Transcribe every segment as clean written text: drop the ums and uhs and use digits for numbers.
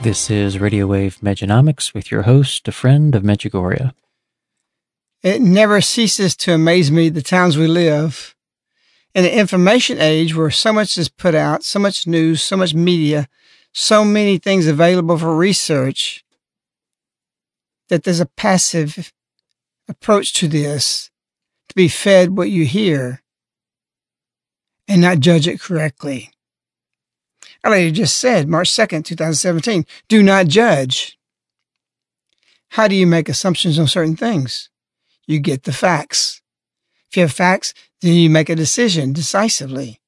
This is Radio Wave Mejanomics with your host, a friend of Medjugorje. It never ceases to amaze me, the times we live. In the information age where so much is put out, so much news, so much media, so many things available for research, that there's a passive approach to this, to be fed what you hear and not judge it correctly. Our Lady just said, March 2nd, 2017, do not judge. How do you make assumptions on certain things? You get the facts. If you have facts, then you make a decision decisively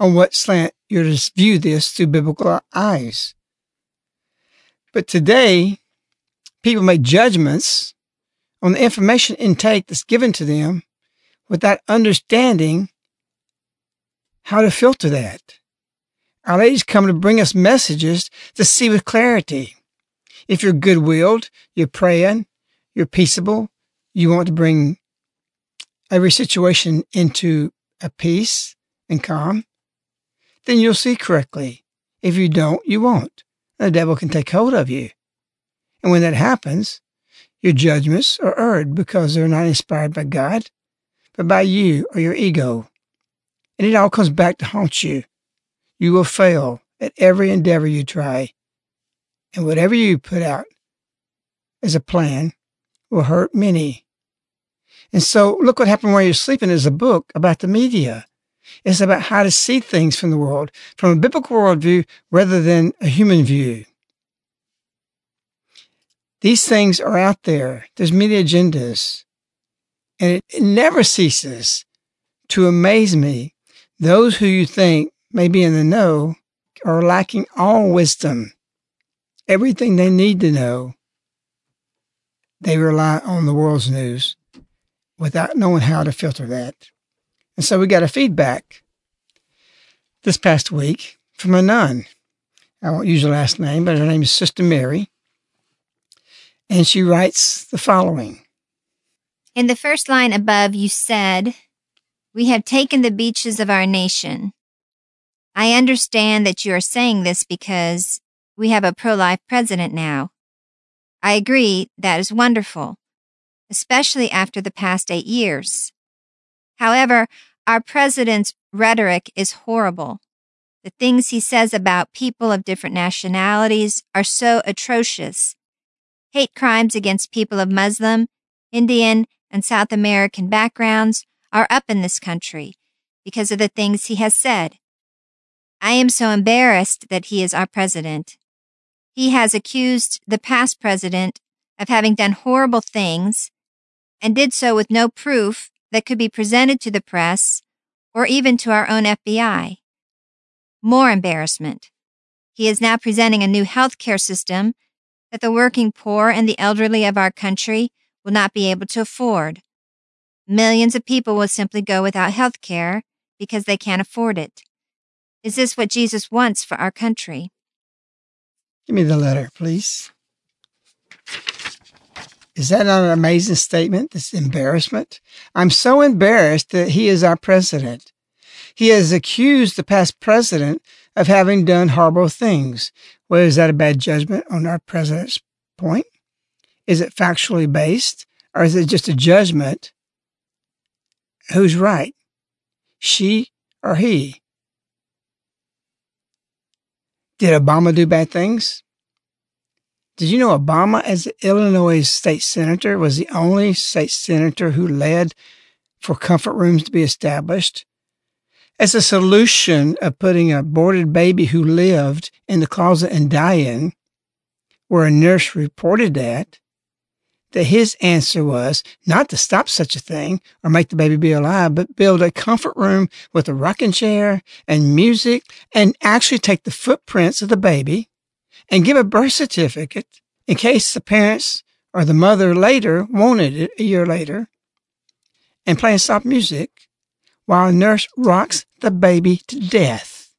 on what slant you're to view this through biblical eyes. But today, people make judgments on the information intake that's given to them without understanding how to filter that. Our Lady's come to bring us messages to see with clarity. If you're good-willed, you're praying, you're peaceable, you want to bring every situation into a peace and calm, then you'll see correctly. If you don't, you won't. The devil can take hold of you. And when that happens, your judgments are erred because they're not inspired by God, but by you or your ego. And it all comes back to haunt you. You will fail at every endeavor you try, and whatever you put out as a plan will hurt many. And so look what happened while you're sleeping is a book about the media. It's about how to see things from the world, from a biblical worldview rather than a human view. These things are out there. There's many agendas, and it never ceases to amaze me. Those who you think may be in the know are lacking all wisdom. Everything they need to know, they rely on the world's news without knowing how to filter that. And so we got a feedback this past week from a nun. I won't use her last name, but her name is Sister Mary. And she writes the following. In the first line above, you said, "We have taken the beaches of our nation." I understand that you are saying this because we have a pro-life president now. I agree, that is wonderful, especially after the past 8 years. However, our president's rhetoric is horrible. The things he says about people of different nationalities are so atrocious. Hate crimes against people of Muslim, Indian, and South American backgrounds are up in this country because of the things he has said. I am so embarrassed that he is our president. He has accused the past president of having done horrible things and did so with no proof that could be presented to the press or even to our own FBI. More embarrassment. He is now presenting a new health care system that the working poor and the elderly of our country will not be able to afford. Millions of people will simply go without health care because they can't afford it. Is this what Jesus wants for our country? Give me the letter, please. Is that not an amazing statement? This embarrassment. I'm so embarrassed that he is our president. He has accused the past president of having done horrible things. Well, is that a bad judgment on our president's point? Is it factually based, or is it just a judgment? Who's right, she or he? Did Obama do bad things? Did you know Obama, as the Illinois state senator, was the only state senator who led for comfort rooms to be established as a solution of putting an aborted baby who lived in the closet and dying, where a nurse reported that his answer was not to stop such a thing or make the baby be alive, but build a comfort room with a rocking chair and music and actually take the footprints of the baby and give a birth certificate in case the parents or the mother later wanted it a year later, and playing soft music while a nurse rocks the baby to death.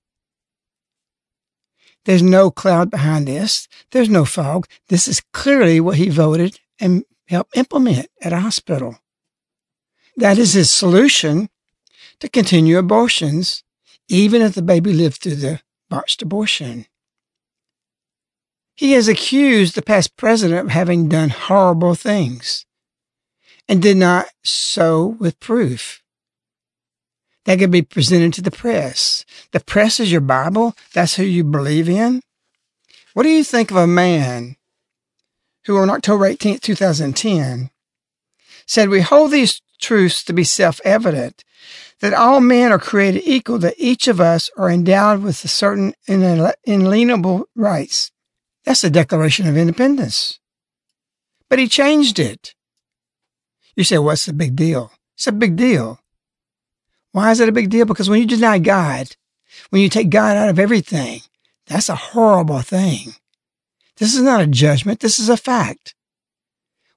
There's no cloud behind this. There's no fog. This is clearly what he voted and helped implement at a hospital. That is his solution to continue abortions, even if the baby lived through the botched abortion. He has accused the past president of having done horrible things and did not so with proof. That could be presented to the press. The press is your Bible. That's who you believe in. What do you think of a man who on October 18th, 2010, said, "We hold these truths to be self-evident, that all men are created equal, that each of us are endowed with a certain inalienable rights." That's the Declaration of Independence. But he changed it. You say, what's the big deal? It's a big deal. Why is it a big deal? Because when you deny God, when you take God out of everything, that's a horrible thing. This is not a judgment. This is a fact.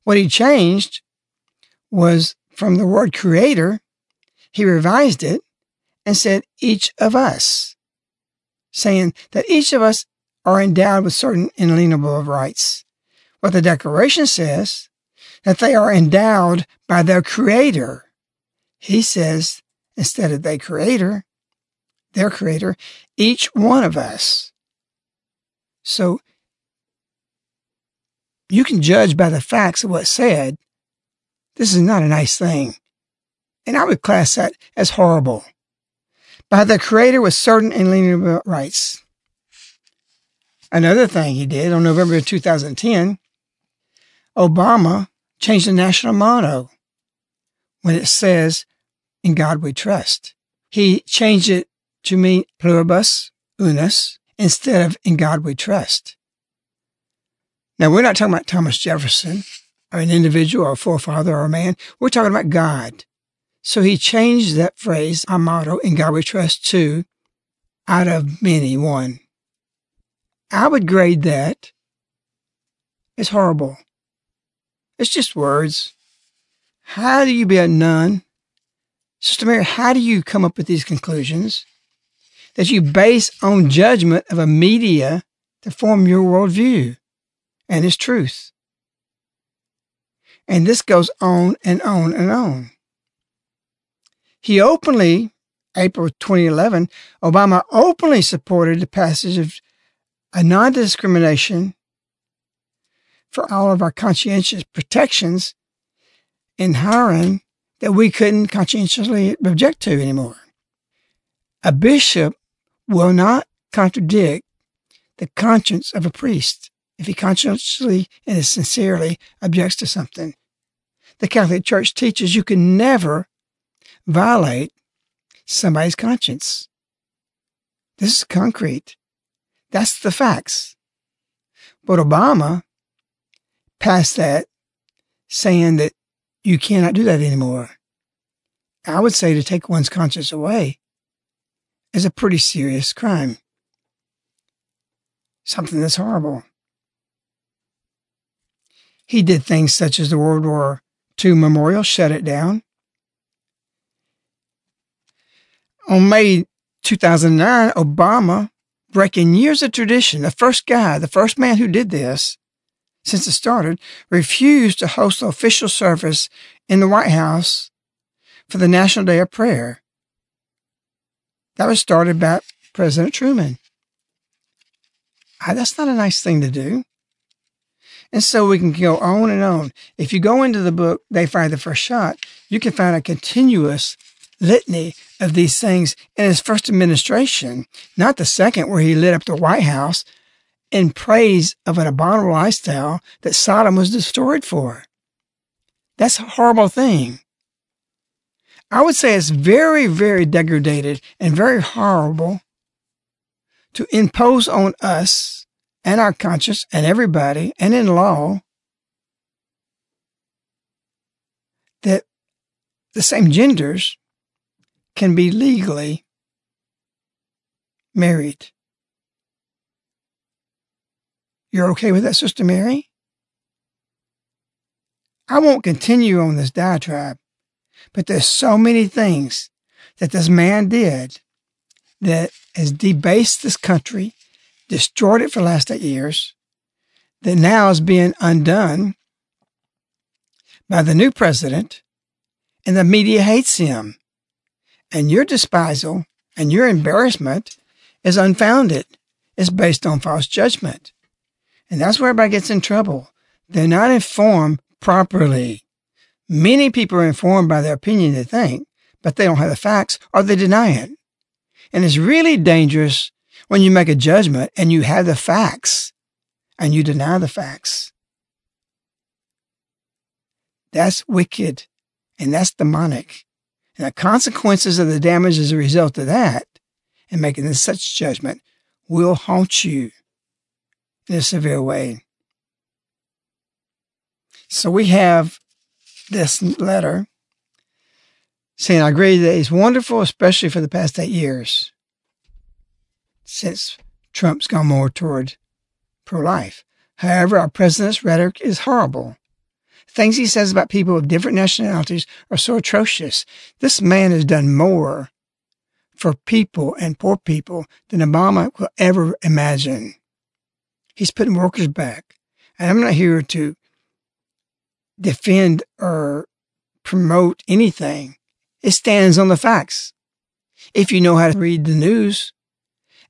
What he changed was from the word creator, he revised it and said each of us, saying that each of us are endowed with certain inalienable rights. What the Declaration says, that they are endowed by their creator. He says, instead of their creator, each one of us. So you can judge by the facts of what's said. This is not a nice thing. And I would class that as horrible. By the creator with certain inalienable rights. Another thing he did on November 2010, Obama changed the national motto when it says, "In God we trust." He changed it to mean pluribus unus instead of "in God we trust." Now, we're not talking about Thomas Jefferson or an individual or a forefather or a man. We're talking about God. So he changed that phrase, our motto, "in God we trust," to "out of many, one." I would grade that as horrible. It's just words. How do you be a nun? Sister Mary, how do you come up with these conclusions that you base on judgment of a media to form your worldview and its truth? And this goes on and on and on. He openly, April 2011, Obama openly supported the passage of a non-discrimination for all of our conscientious protections in hiring that we couldn't conscientiously object to anymore. A bishop will not contradict the conscience of a priest if he conscientiously and sincerely objects to something. The Catholic Church teaches you can never violate somebody's conscience. This is concrete. That's the facts. But Obama passed that, saying that you cannot do that anymore. I would say to take one's conscience away is a pretty serious crime. Something that's horrible. He did things such as the World War II memorial, shut it down. On May 2009, Obama, breaking years of tradition, the first man who did this since it started, refused to host an official service in the White House for the National Day of Prayer. That was started by President Truman. That's not a nice thing to do. And so we can go on and on. If you go into the book, They Fired the First Shot, you can find a continuous litany of these things in his first administration, not the second where he lit up the White House in praise of an abominable lifestyle that Sodom was destroyed for. That's a horrible thing. I would say it's very, very degraded and very horrible to impose on us and our conscience and everybody and in law that the same genders can be legally married. You're okay with that, Sister Mary? I won't continue on this diatribe, but there's so many things that this man did that has debased this country, destroyed it for the last 8 years, that now is being undone by the new president, and the media hates him. And your despisal and your embarrassment is unfounded. It's based on false judgment. And that's where everybody gets in trouble. They're not informed properly. Many people are informed by their opinion, they think, but they don't have the facts or they deny it. And it's really dangerous when you make a judgment and you have the facts and you deny the facts. That's wicked and that's demonic. And the consequences of the damage as a result of that and making this such judgment will haunt you in a severe way. So we have this letter saying, I agree that it's wonderful, especially for the past 8 years since Trump's gone more toward pro-life. However, our president's rhetoric is horrible. Things he says about people of different nationalities are so atrocious. This man has done more for people and poor people than Obama will ever imagine. He's putting workers back. And I'm not here to defend or promote anything. It stands on the facts. If you know how to read the news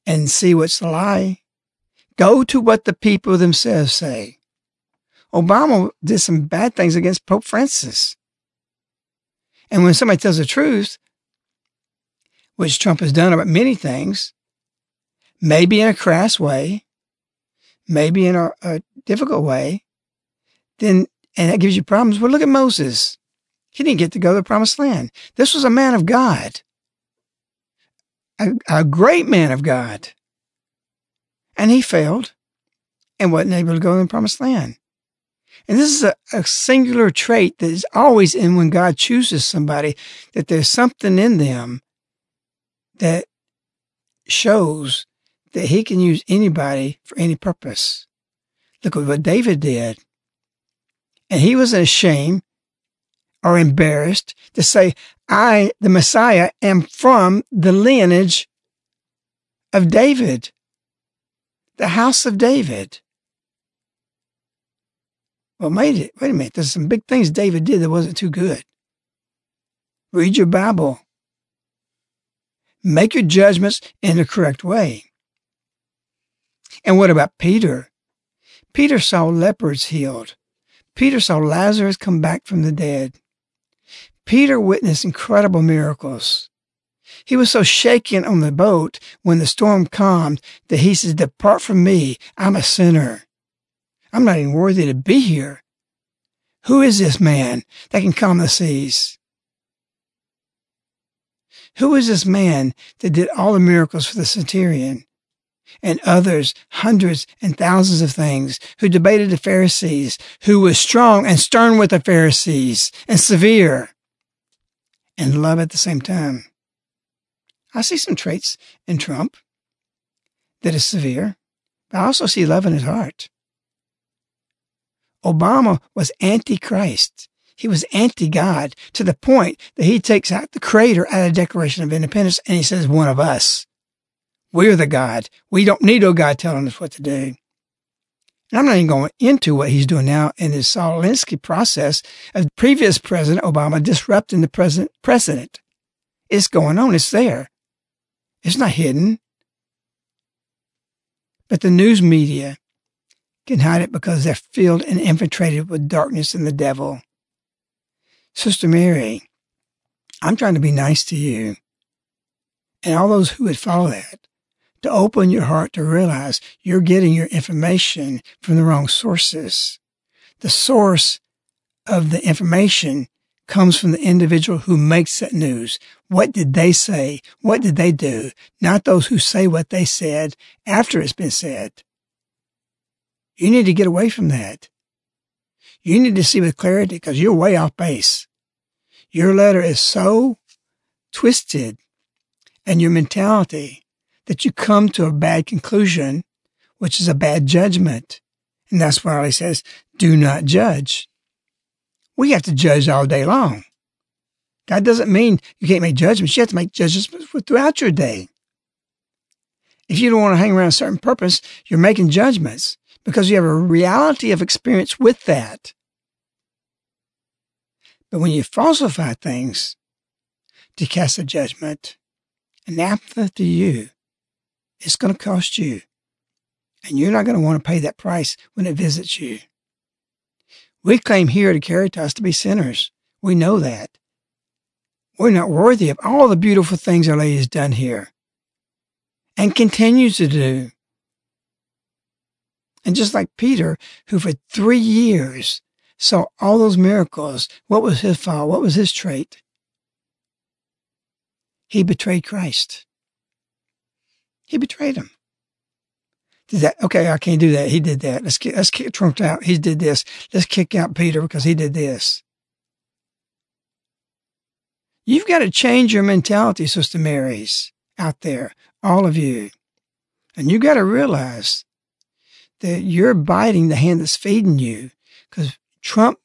and see what's a lie, go to what the people themselves say. Obama did some bad things against Pope Francis. And when somebody tells the truth, which Trump has done about many things, maybe in a crass way, maybe in a difficult way, then, and that gives you problems. Well, look at Moses. He didn't get to go to the promised land. This was a man of God, a great man of God. And he failed and wasn't able to go to the promised land. And this is a singular trait that is always in when God chooses somebody, that there's something in them that shows that he can use anybody for any purpose. Look at what David did. And he was ashamed or embarrassed to say, I, the Messiah, am from the lineage of David, the house of David. Well, wait a minute. There's some big things David did that wasn't too good. Read your Bible. Make your judgments in the correct way. And what about Peter? Peter saw lepers healed. Peter saw Lazarus come back from the dead. Peter witnessed incredible miracles. He was so shaken on the boat when the storm calmed that he says, "Depart from me, I'm a sinner. I'm not even worthy to be here. Who is this man that can calm the seas? Who is this man that did all the miracles for the centurion and others, hundreds and thousands of things, who debated the Pharisees, who was strong and stern with the Pharisees and severe and love at the same time?" I see some traits in Trump that is severe, but I also see love in his heart. Obama was anti-Christ. He was anti-God to the point that he takes out the creator out of the Declaration of Independence and he says, "One of us. We're the God. We don't need no God telling us what to do." And I'm not even going into what he's doing now in his Saul Alinsky process of previous President Obama disrupting the present precedent. It's going on. It's there. It's not hidden. But the news media can hide it because they're filled and infiltrated with darkness and the devil. Sister Mary, I'm trying to be nice to you and all those who would follow that, to open your heart to realize you're getting your information from the wrong sources. The source of the information comes from the individual who makes that news. What did they say? What did they do? Not those who say what they said after it's been said. You need to get away from that. You need to see with clarity because you're way off base. Your letter is so twisted and your mentality that you come to a bad conclusion, which is a bad judgment. And that's why he says, do not judge. We have to judge all day long. That doesn't mean you can't make judgments. You have to make judgments throughout your day. If you don't want to hang around a certain purpose, you're making judgments because you have a reality of experience with that. But when you falsify things to cast a judgment, anathema to you, it's going to cost you. And you're not going to want to pay that price when it visits you. We claim here at Caritas to be sinners. We know that. We're not worthy of all the beautiful things Our Lady has done here and continues to do. And just like Peter, who for 3 years saw all those miracles, what was his fault? What was his trait? He betrayed Christ. He betrayed him. Did that? Okay, I can't do that. He did that. Let's kick Trump out. He did this. Let's kick out Peter because he did this. You've got to change your mentality, Sister Marys, out there, all of you. And you've got to realize that you're biting the hand that's feeding you because Trump,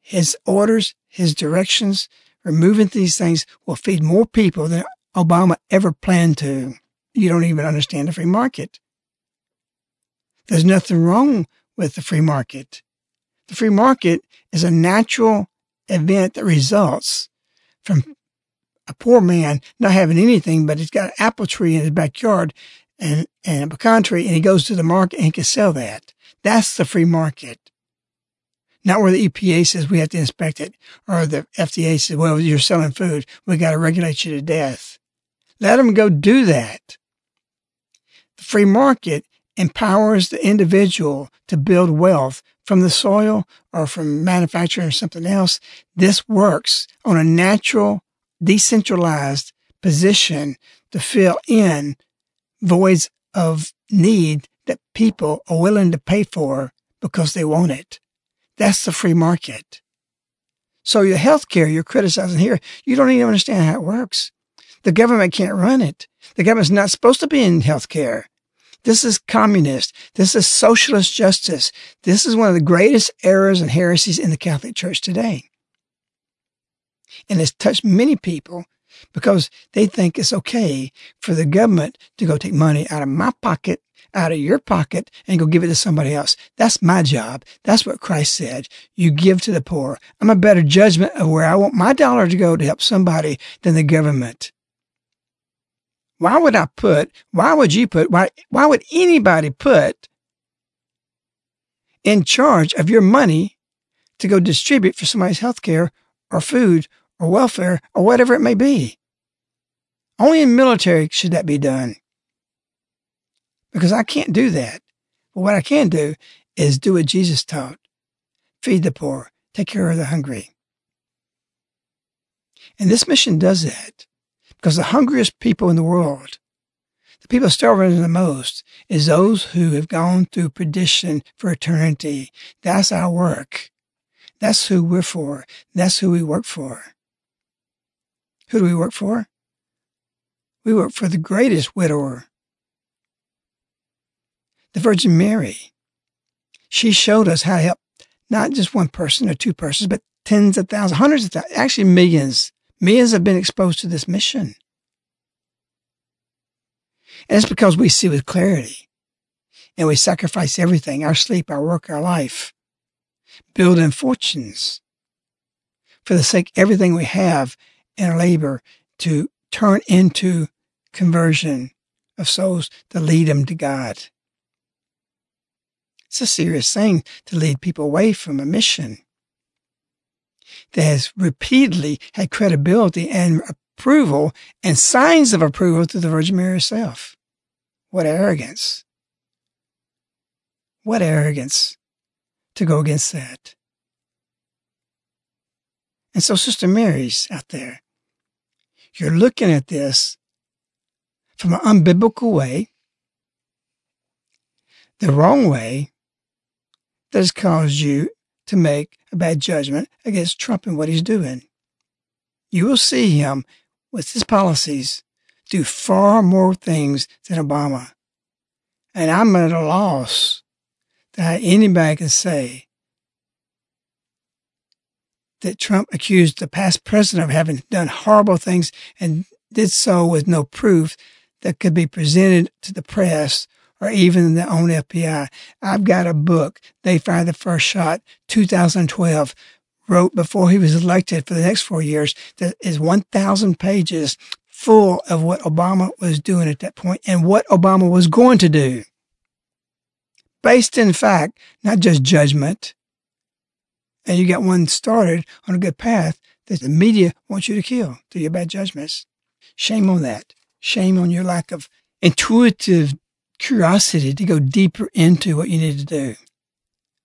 his orders, his directions, removing these things will feed more people than Obama ever planned to. You don't even understand the free market. There's nothing wrong with the free market. The free market is a natural event that results from a poor man not having anything, but he's got an apple tree in his backyard and a pecan tree, and he goes to the market and he can sell that. That's the free market. Not where the EPA says we have to inspect it, or the FDA says, well, you're selling food. We got to regulate you to death. Let them go do that. The free market empowers the individual to build wealth from the soil or from manufacturing or something else. This works on a natural, decentralized position to fill in voids of need that people are willing to pay for because they want it. That's the free market. So your healthcare, you're criticizing here, you don't even understand how it works. The government can't run it. The government's not supposed to be in healthcare. This is communist. This is socialist justice. This is one of the greatest errors and heresies in the Catholic Church today. And it's touched many people because they think it's okay for the government to go take money out of my pocket, out of your pocket, and go give it to somebody else. That's my job. That's what Christ said. You give to the poor. I'm a better judgment of where I want my dollar to go to help somebody than the government. Why would anybody put in charge of your money to go distribute for somebody's health care or food or welfare or whatever it may be? Only in military should that be done, because I can't do that. But what I can do is do what Jesus taught. Feed the poor. Take care of the hungry. And this mission does that, because the hungriest people in the world, the people starving the most, is those who have gone through perdition for eternity. That's our work. That's who we're for. That's who we work for. Who do we work for? We work for the greatest widower, the Virgin Mary. She showed us how to help not just one person or two persons, but tens of thousands, hundreds of thousands, actually millions. Millions have been exposed to this mission. And it's because we see with clarity and we sacrifice everything, our sleep, our work, our life, building fortunes for the sake of everything we have in our labor to turn into conversion of souls to lead them to God. It's a serious thing to lead people away from a mission that has repeatedly had credibility and approval and signs of approval through the Virgin Mary herself. What arrogance. What arrogance to go against that. And so, Sister Mary's out there, you're looking at this from an unbiblical way, the wrong way, that has caused you to make a bad judgment against Trump and what he's doing. You will see him, with his policies, do far more things than Obama. And I'm at a loss that anybody can say that Trump accused the past president of having done horrible things and did so with no proof that could be presented to the press or even their own FBI. I've got a book, They Fired the First Shot, 2012, wrote before he was elected for the next 4 years, that is 1,000 pages full of what Obama was doing at that point and what Obama was going to do. Based in fact, not just judgment. And you got one started on a good path that the media wants you to kill through your bad judgments. Shame on that. Shame on your lack of intuitive curiosity to go deeper into what you need to do.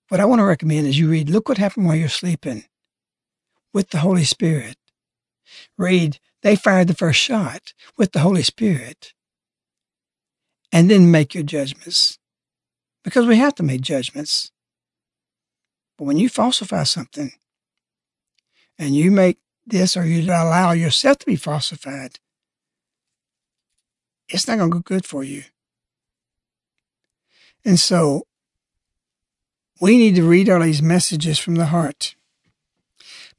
What I want to recommend is you read Look What Happened While You're Sleeping with the Holy Spirit. Read They Fired the First Shot with the Holy Spirit. And then make your judgments, because we have to make judgments. But when you falsify something and you make this, or you allow yourself to be falsified, it's not going to go good for you. And so we need to read all these messages from the heart.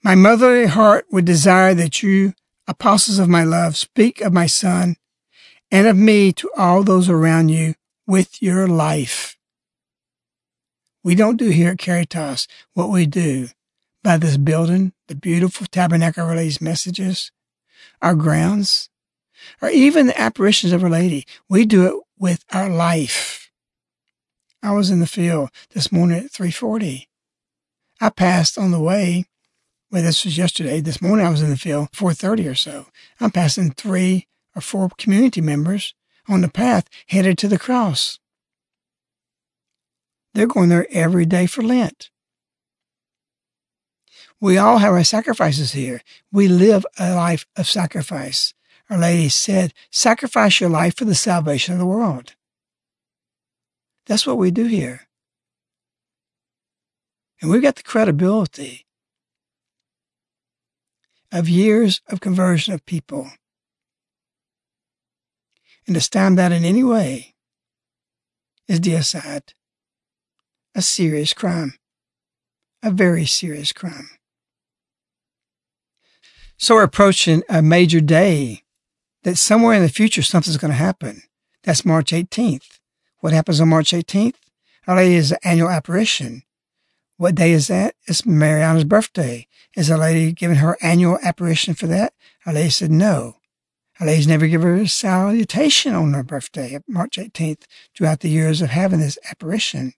My motherly heart would desire that you, apostles of my love, speak of my son and of me to all those around you with your life. We don't do here at Caritas what we do by this building, the beautiful tabernacle relays messages, our grounds, or even the apparitions of Our Lady. We do it with our life. I was in the field this morning at 3:40. I passed on the way. Well, this was yesterday. This morning I was in the field 4:30 or so. I'm passing 3 or 4 community members on the path headed to the cross. They're going there every day for Lent. We all have our sacrifices here. We live a life of sacrifice. Our Lady said, sacrifice your life for the salvation of the world. That's what we do here. And we've got the credibility of years of conversion of people. And to stamp that in any way is deicide, a serious crime, a very serious crime. So we're approaching a major day that somewhere in the future, something's going to happen. That's March 18th. What happens on March 18th? Our Lady is an annual apparition. What day is that? It's Mariana's birthday. Is Our Lady giving her annual apparition for that? Our Lady said no. Our Lady's never given her a salutation on her birthday, March 18th, throughout the years of having this apparition.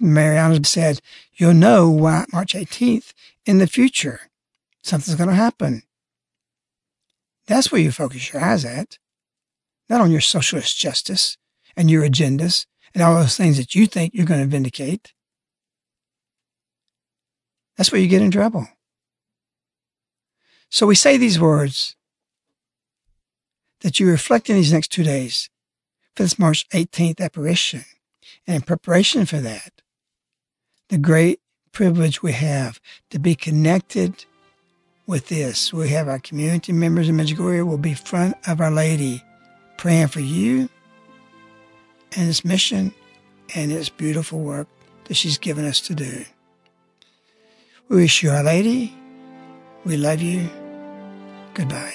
Mariana said, you'll know why March 18th in the future. Something's going to happen. That's where you focus your eyes at, not on your socialist justice and your agendas and all those things that you think you're going to vindicate. That's where you get in trouble. So we say these words that you reflect in these next 2 days for this March 18th apparition. And in preparation for that, the great privilege we have to be connected with this. We have our community members in Medjugorje will be in front of Our Lady praying for you and this mission and this beautiful work that she's given us to do. We wish you, Our Lady, we love you. Goodbye.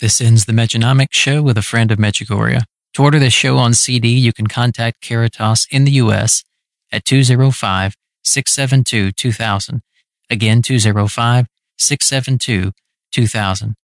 This ends the Mejanomics Show with a friend of Medjugorje. To order this show on CD, you can contact Caritas in the U.S. at 205-672-2000. Again, 205-672-2000.